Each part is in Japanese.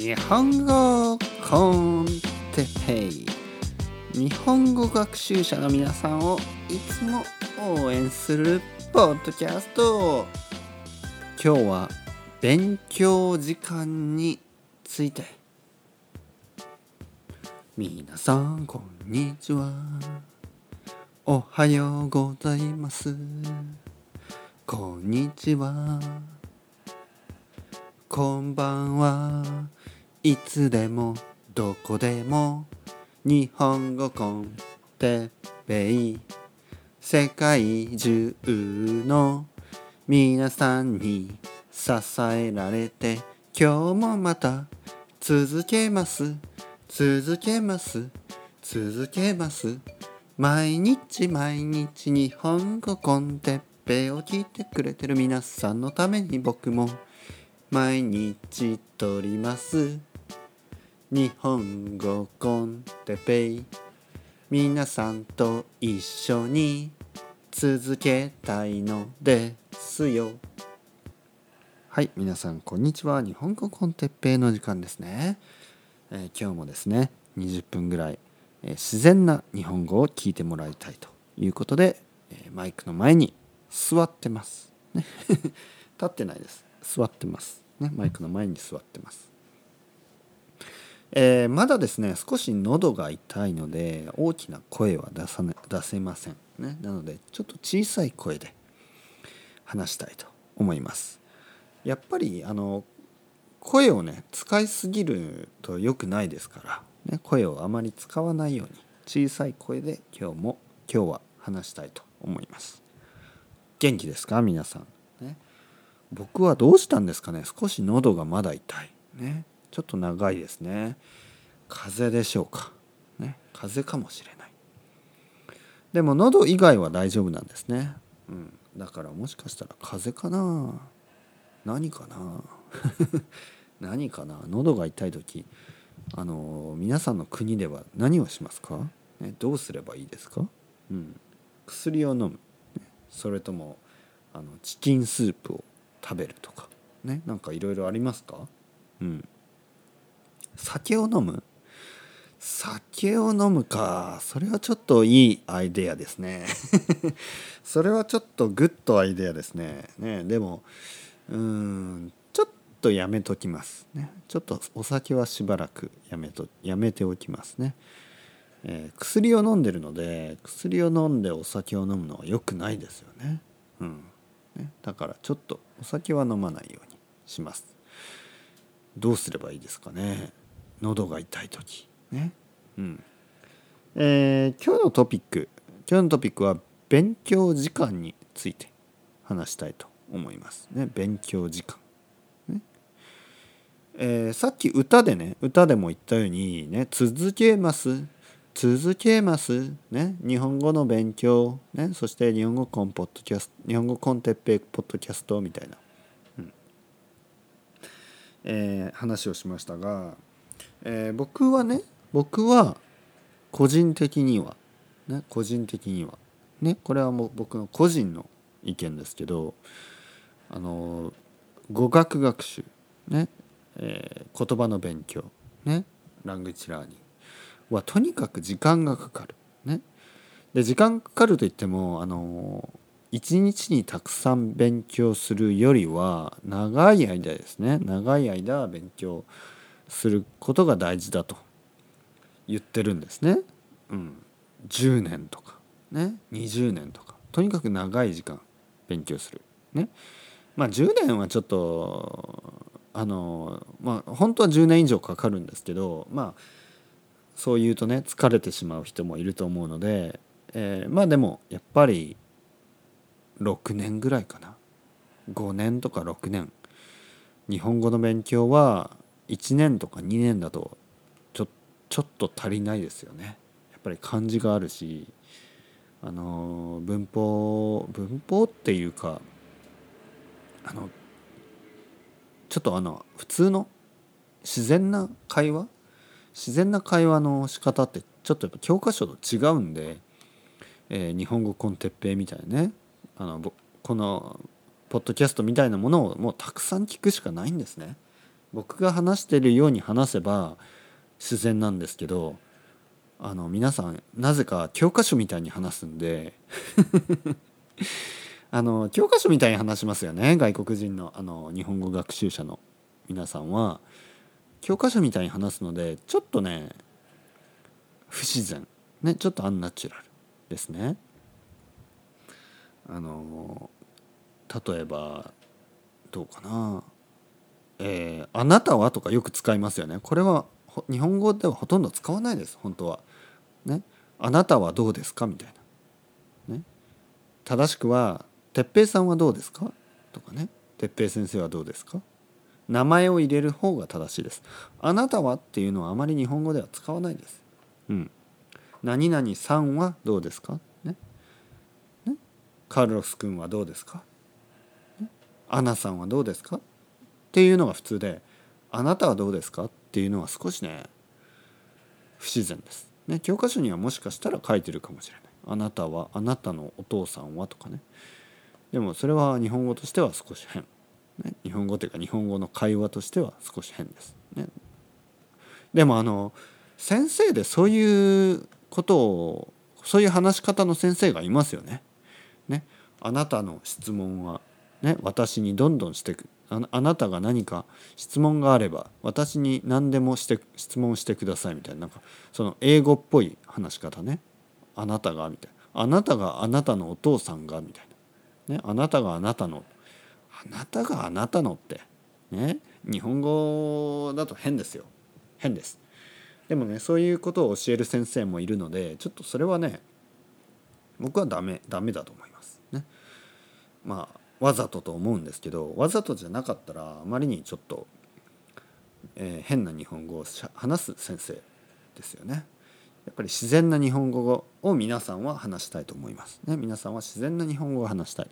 日本語コンテペイ、日本語学習者の皆さんをいつも応援するポッドキャスト。今日は勉強時間について。皆さんこんにちは、おはようございます、こんにちは、こんばんは。いつでもどこでも日本語コンテペイ、世界中の皆さんに支えられて今日もまた続けます。毎日日本語コンテペイを聞いてくれてる皆さんのために僕も毎日撮ります。日本語コンテペイ、皆さんと一緒に続けたいのですよ。はい、皆さんこんにちは、日本語コンテペイの時間ですね。今日もですね20分ぐらい、自然な日本語を聞いてもらいたいということで、マイクの前に座ってます、ね、立ってないです、座ってます、ね、マイクの前に座ってます。まだですね少し喉が痛いので大きな声は出せません、ね、なのでちょっと小さい声で話したいと思います。やっぱり声をね使いすぎると良くないですから、ね、声をあまり使わないように小さい声で今日は話したいと思います。元気ですか皆さん、ね、僕はどうしたんですかね、少し喉がまだ痛いね、ちょっと長いですね。風邪でしょうか、ね、風邪かもしれない。でも喉以外は大丈夫なんですね、うん、だからもしかしたら風邪かな、何かな。喉が痛い時皆さんの国では何をしますか、ね、どうすればいいですか、うん、薬を飲む、ね、それともチキンスープを食べるとかね、なんかいろいろありますか、うん、酒を飲むか、それはちょっといいアイデアですねそれはちょっとグッドアイデアですね。ね、でもちょっとやめときますね。ちょっとお酒はしばらくやめておきますね、薬を飲んでるので薬を飲んでお酒を飲むのは良くないですよね、うん、ね、だからちょっとお酒は飲まないようにします。どうすればいいですかね、喉が痛い時ね、うん、今日のトピックは勉強時間について話したいと思いますね。勉強時間、ね、さっき歌でも言ったようにね、続けますね、日本語の勉強ね、そして日本語コンテペイポッドキャストみたいな、話をしましたが、僕は個人的にはね、これはもう僕の個人の意見ですけど、語学学習ね、言葉の勉強ね、ラングエッジラーニングはとにかく時間がかかるね。で、時間かかるといっても一日にたくさん勉強するよりは長い間勉強することが大事だと言ってるんですね、うん、10年とかね、20年とかとにかく長い時間勉強するね。まあ10年はちょっとまあ本当は10年以上かかるんですけど、まあそう言うとね疲れてしまう人もいると思うので、まあでもやっぱり6年ぐらいかな、5年とか6年、日本語の勉強は1年とか2年だとちょっと足りないですよね。やっぱり漢字があるし、文法っていうかちょっと普通の自然な会話の仕方ってちょっとやっぱ教科書と違うんで、日本語コンテッペイみたいなね、このポッドキャストみたいなものをもうたくさん聞くしかないんですね、僕が話してるように話せば自然なんですけど、皆さんなぜか教科書みたいに話すんで教科書みたいに話しますよね。外国人の、日本語学習者の皆さんは教科書みたいに話すので、ちょっとね不自然ね、ちょっとアンナチュラルですね。例えばどうかな、あなたはとかよく使いますよね。これは日本語ではほとんど使わないです、本当はね。あなたはどうですかみたいなね。正しくはてっぺいさんはどうですかとかね、てっぺい先生はどうですか、名前を入れる方が正しいです。あなたはっていうのはあまり日本語では使わないです、うん、何々さんはどうですか、ねね、カルロス君はどうですか、ね、アナさんはどうですかっていうのが普通で、あなたはどうですかっていうのは少しね不自然です、ね、教科書にはもしかしたら書いてるかもしれない。あなたは、あなたのお父さんはとかね。でもそれは日本語としては少し変、ね、日本語というか日本語の会話としては少し変です、ね、でも先生でそういうことを、そういう話し方の先生がいますよね。ね、あなたの質問は、ね、私にどんどんしていく、あなたが何か質問があれば私に何でも質問してくださいみたいな、なんかその英語っぽい話し方ね。あなたがみたいな、あなたがあなたのお父さんがみたいな、ね、あなたがあなたの、あなたがあなたのってね、日本語だと変ですよ、変です。でもね、そういうことを教える先生もいるので、ちょっとそれはね僕はダメだと思いますね。まあわざとと思うんですけど、わざとじゃなかったらあまりにちょっと、変な日本語を話す先生ですよね。やっぱり自然な日本語を皆さんは話したいと思います、ね、皆さんは自然な日本語を話したい。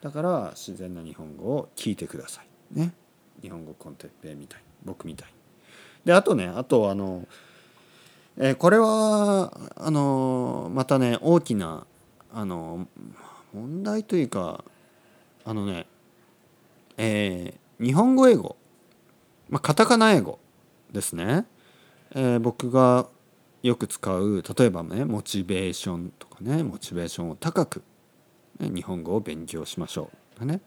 だから自然な日本語を聞いてください、ね、日本語コンテッペイみたい、僕みたいで。あとね、あとこれはまたね大きな問題というか、日本語英語、カタカナ英語ですね、僕がよく使う、例えばねモチベーションとかね、モチベーションを高く、ね、日本語を勉強しましょう、ね、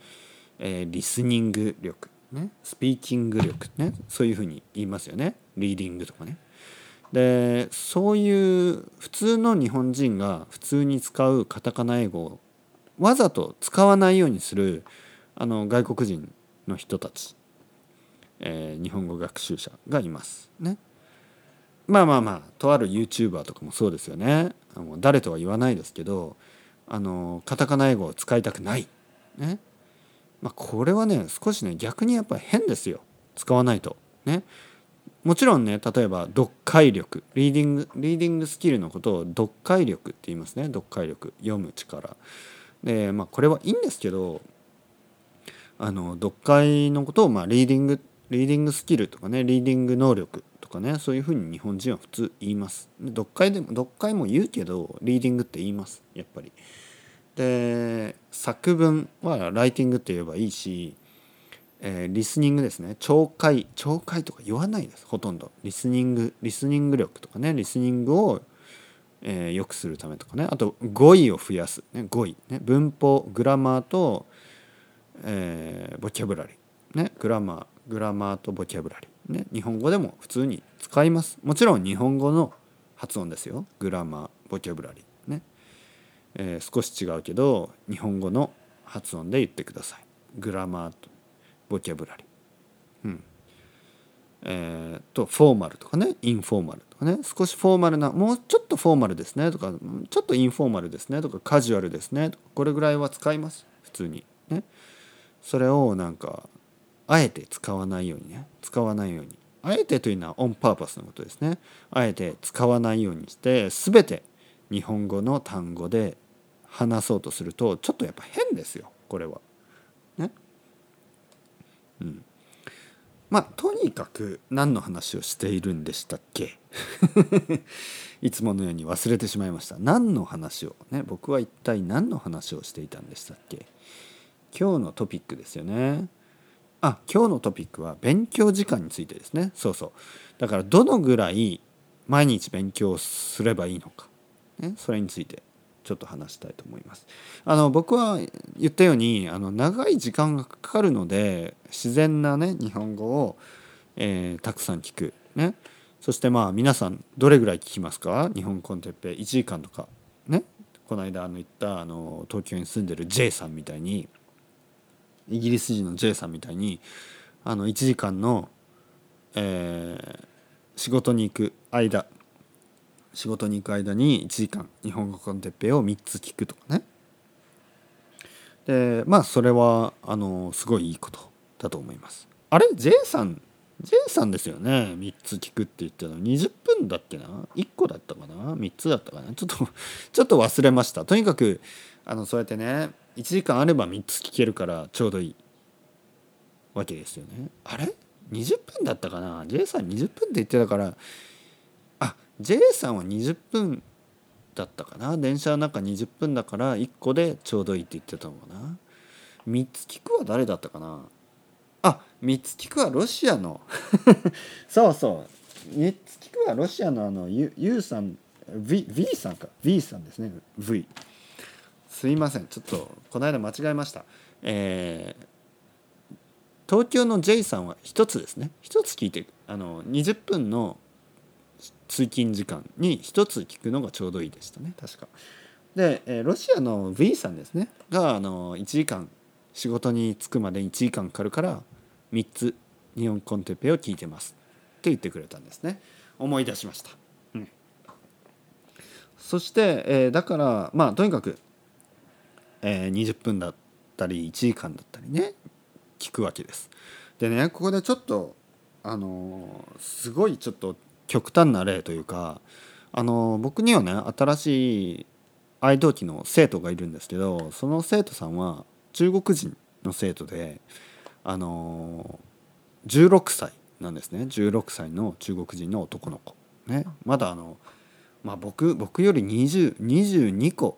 リスニング力、ね、スピーキング力、ね、そういうふうに言いますよね。リーディングとかね。でそういう普通の日本人が普通に使うカタカナ英語をわざと使わないようにする外国人の人たち、日本語学習者がいますね。とある YouTuber とかもそうですよね。誰とは言わないですけどカタカナ英語を使いたくない、ね。これはね少しね逆にやっぱり変ですよ、使わないと、ね。もちろんね、例えば読解力、リーディングスキルのことを読解力って言いますね。読解力、読む力で、これはいいんですけど読解のことを、リーディングスキルとかね、リーディング能力とかね、そういうふうに日本人は普通言います。読解も言うけど、リーディングって言います、やっぱり。で、作文はライティングって言えばいいし、リスニングですね。聴解とか言わないです、ほとんど。リスニング力とかね、リスニングを良くするためとかね。あと語彙を増やす、ね、語彙、ね、文法、グラマーと、ボキャブラリー、ね、グラマーとボキャブラリー、ね、日本語でも普通に使います。もちろん日本語の発音ですよ、グラマー、ボキャブラリー、ね。少し違うけど日本語の発音で言ってください、グラマーとボキャブラリー、うん。フォーマルとかね、インフォーマルとかね、少しフォーマルな、もうちょっとフォーマルですねとか、ちょっとインフォーマルですねとか、カジュアルですねとか、これぐらいは使います普通にね。それをなんかあえて使わないように、あえてというのはオンパーパスのことですね。あえて使わないようにして全て日本語の単語で話そうとするとちょっとやっぱ変ですよ、これはね。うん。とにかく何の話をしているんでしたっけいつものように忘れてしまいました。何の話をね、僕は一体何の話をしていたんでしたっけ。今日のトピックですよね。今日のトピックは勉強時間についてですね。だからどのぐらい毎日勉強すればいいのか、ね、それについてちょっと話したいと思います。僕は言ったように長い時間がかかるので自然な、ね、日本語を、たくさん聞く、ね、そして皆さんどれぐらい聞きますか？日本コンテッペ1時間とか、ね、この間言った東京に住んでる J さんみたいに、イギリス人の J さんみたいに1時間の、仕事に行く間に1時間日本語コンテッペを3つ聞くとかね。でそれはすごいいいことだと思います。J さんですよね。3つ聞くって言ったの20分だっけな、1個だったかな、3つだったかな、ちょっと忘れました。とにかくそうやってね、1時間あれば3つ聞けるからちょうどいいわけですよね。20分だったかな。 J さん20分って言ってたから、J さんは20分だったかな。電車の中20分だから1個でちょうどいいって言ってたのかな。3つ聞くは誰だったかな。3つ聞くはロシアの3つ聞くはロシアのU さん、 V さんか、 V さんですね。 V、 すいません、ちょっとこの間間違えました。東京の J さんは1つですね。1つ聞いて20分の通勤時間に1つ聞くのがちょうどいいでしたね、確か。で、ロシアの V さんですねが1時間仕事に着くまでに1時間かかるから3つ日本コンテッペを聞いてますって言ってくれたんですね。思い出しました、うん、そして、だからとにかく、20分だったり1時間だったりね、聞くわけです。でね、ここでちょっとすごいちょっと極端な例というか、僕にはね、新しい愛同期の生徒がいるんですけど、その生徒さんは中国人の生徒で、16歳なんですね。16歳の中国人の男の子、ね、まだ僕より22個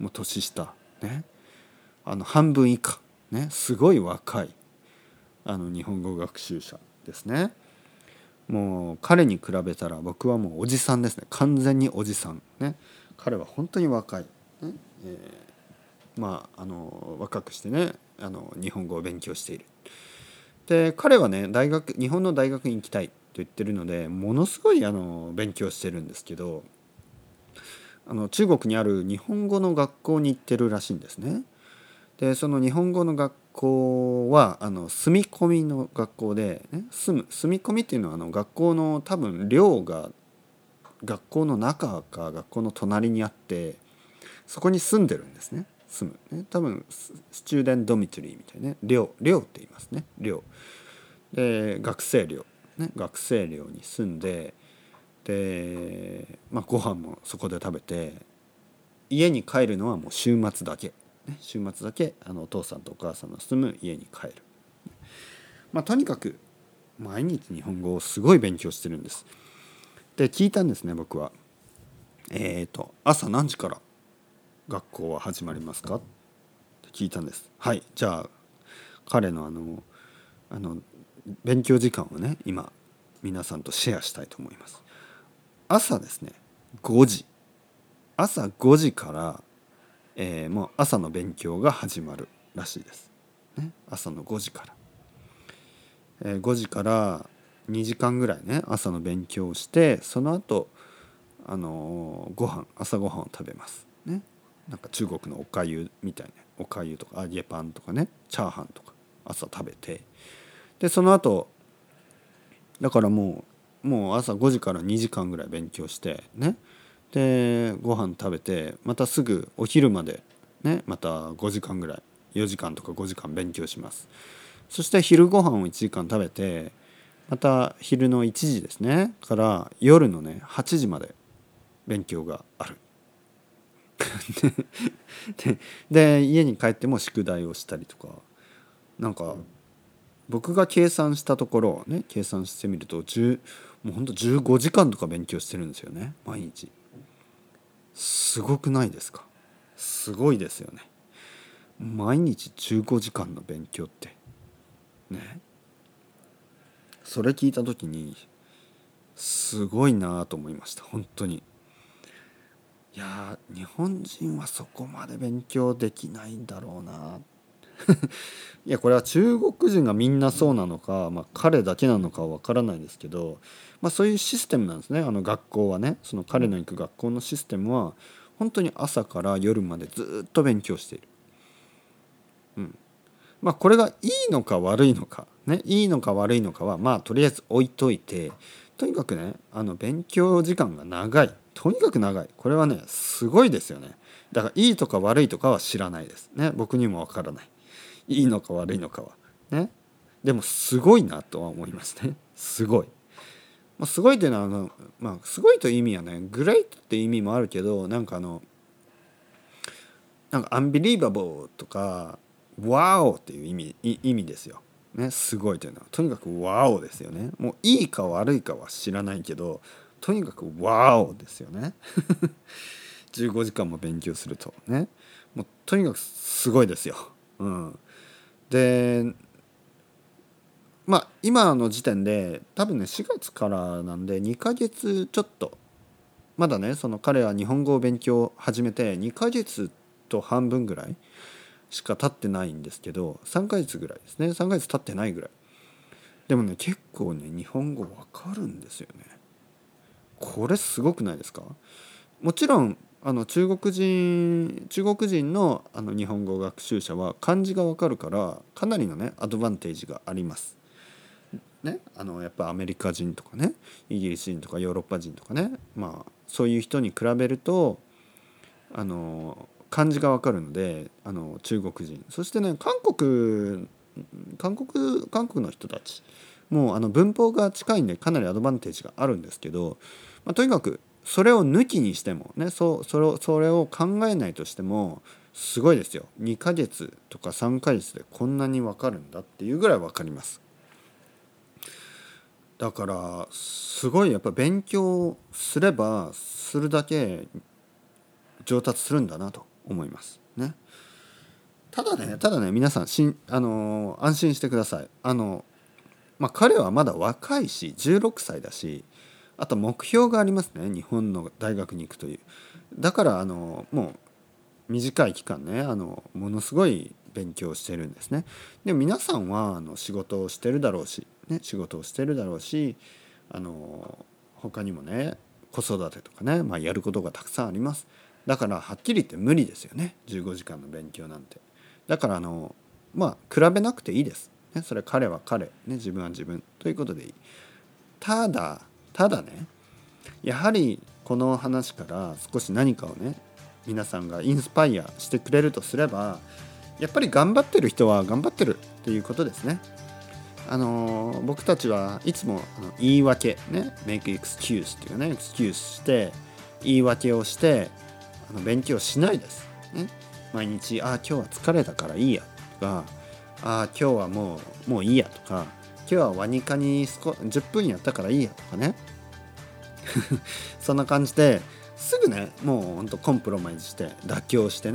も年下、ね、半分以下、ね、すごい若い日本語学習者ですね。もう彼に比べたら僕はもうおじさんですね。完全におじさん、ね、彼は本当に若い、ね、若くしてね日本語を勉強している。で彼はね、日本の大学に行きたいと言ってるので、ものすごい勉強してるんですけど、中国にある日本語の学校に行ってるらしいんですね。でその日本語の学校は住み込みの学校で、ね、住み込みっていうのは学校の多分寮が学校の中か学校の隣にあって、そこに住んでるんですね。多分スチューデントドミトリーみたいなね、寮って言いますね。寮で学生寮、ね、学生寮に住んで、でご飯もそこで食べて、家に帰るのはもう週末だけお父さんとお母さんの住む家に帰る。とにかく毎日日本語をすごい勉強してるんです。で聞いたんですね、僕は。朝何時から学校は始まりますかって聞いたんです。はい、じゃあ彼の勉強時間をね、今皆さんとシェアしたいと思います。朝ですね、5時からもう朝の勉強が始まるらしいです、ね、朝の5時から、5時から2時間ぐらいね、朝の勉強をして、その後朝ごはんを食べます、ね、なんか中国のおかゆみたいな、おかゆとか揚げパンとかね、チャーハンとか朝食べて、でその後だからもう朝5時から2時間ぐらい勉強してね、でご飯食べて、またすぐお昼までね、また5時間ぐらい、4時間とか5時間勉強します。そして昼ご飯を1時間食べて、また昼の1時ですねから夜のね8時まで勉強があるで家に帰っても宿題をしたりとか、なんか僕が計算したところね、計算してみるともうほんと15時間とか勉強してるんですよね、毎日。すごくないですか？すごいですよね。毎日15時間の勉強ってね、それ聞いた時にすごいなと思いました。本当にいや日本人はそこまで勉強できないんだろうな。いやこれは中国人がみんなそうなのか、まあ、彼だけなのかは分からないですけど、まあ、そういうシステムなんですね。あの学校はね、その彼の行く学校のシステムは本当に朝から夜までずっと勉強している、うん、まあこれがいいのか悪いのかね、いいのか悪いのかはまあとりあえず置いといて、とにかくねあの勉強時間が長い、とにかく長い、これはねすごいですよね。だからいいとか悪いとかは知らないですね。僕にも分からない、いいのか悪いのかはね。でもすごいなとは思いますね。すごい、まあ、すごいというのはあの、まあ、すごいという意味はねグレイトって意味もあるけど、なんかあのなんかアンビリーバボーとかワオっていう意味ですよ、ね、すごいというのはとにかくワオですよね。もういいか悪いかは知らないけどとにかくワオですよね。15時間も勉強するとね、もうとにかくすごいですよ、うん、でまあ今の時点で多分ね4月からなんで2ヶ月ちょっと、まだねその彼は日本語を勉強を始めて2ヶ月と半分ぐらいしか経ってないんですけど、3ヶ月ぐらいですね、3ヶ月経ってないぐらいでもね結構ね日本語わかるんですよね。これすごくないですか。もちろんあの中国人 の, あの日本語学習者は漢字がわかるからかなりのねアドバンテージがあります、ね、あのやっぱアメリカ人とかねイギリス人とかヨーロッパ人とかね、まあそういう人に比べるとあの漢字がわかるので、あの中国人、そしてね韓国の人たちもうあの文法が近いんでかなりアドバンテージがあるんですけど、まあ、とにかくそれを抜きにしてもね、それを考えないとしてもすごいですよ。2ヶ月とか3ヶ月でこんなに分かるんだっていうぐらい分かります。だからすごいやっぱ勉強すればするだけ上達するんだなと思いますね。ただね皆さん安心してください。まあ、彼はまだ若いし16歳だし、あと目標がありますね、日本の大学に行くという。だからもう短い期間ねものすごい勉強してるんですね。でも皆さんは仕事をしてるだろうし、他にもね子育てとかね、まあ、やることがたくさんあります。だからはっきり言って無理ですよね、15時間の勉強なんて。だからまあ比べなくていいです、ね、それ彼は彼、ね、自分は自分ということでいい。ただね、やはりこの話から少し何かをね皆さんがインスパイアしてくれるとすれば、やっぱり頑張ってる人は頑張ってるっていうことですね。僕たちはいつも言い訳ね、make excuse っていうかね、excuse して言い訳をして勉強しないです、ね、毎日今日は疲れたからいいやとか、今日はもういいやとか、今日はワニカに10分やったからいいやとかね。そんな感じですぐねもうほんとコンプロマイズして妥協して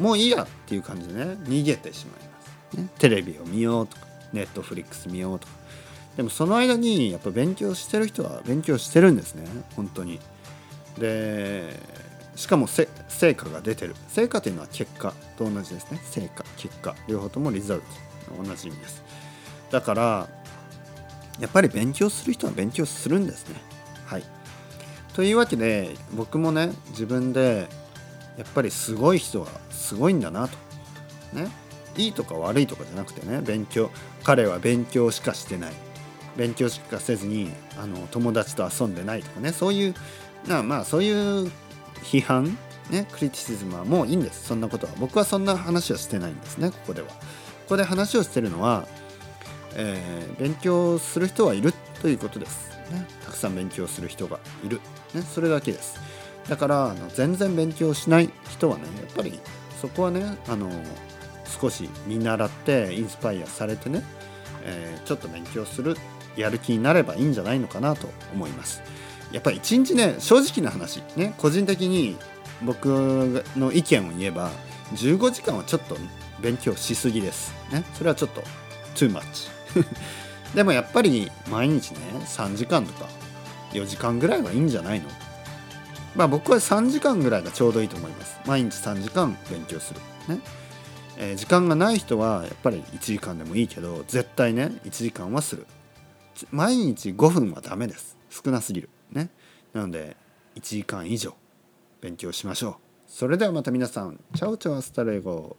もういいやっていう感じでね逃げてしまいます、ね、テレビを見ようとかネットフリックス見ようとか。でもその間にやっぱ勉強してる人は勉強してるんですね、本当に。でしかも成果が出てる。成果というのは結果と同じですね。成果結果両方ともリザルト同じ意味です。だからやっぱり勉強する人は勉強するんですね。はい、というわけで僕もね自分でやっぱりすごい人はすごいんだなとね、いいとか悪いとかじゃなくてね、彼は勉強しかしてない、勉強しかせずに友達と遊んでないとかね、そういうまあそういう批判ね、クリティシズムはもういいんです。そんなことは僕はそんな話はしてないんですね。ここで話をしてるのは、勉強する人はいるということです、ね、たくさん勉強する人がいる、ね、それだけです。だから全然勉強しない人はねやっぱりそこはね少し見習ってインスパイアされてね、ちょっと勉強するやる気になればいいんじゃないのかなと思います。やっぱり一日ね正直な話ね、個人的に僕の意見を言えば15時間はちょっと勉強しすぎです、ね、それはちょっと too much でもやっぱり毎日ね3時間とか4時間ぐらいはいいんじゃないの。まあ僕は3時間ぐらいがちょうどいいと思います。毎日3時間勉強する、ね時間がない人はやっぱり1時間でもいいけど絶対ね1時間はする。毎日5分はダメです、少なすぎる、ね、なので1時間以上勉強しましょう。それではまた皆さん、チャオチャオアスタレゴ。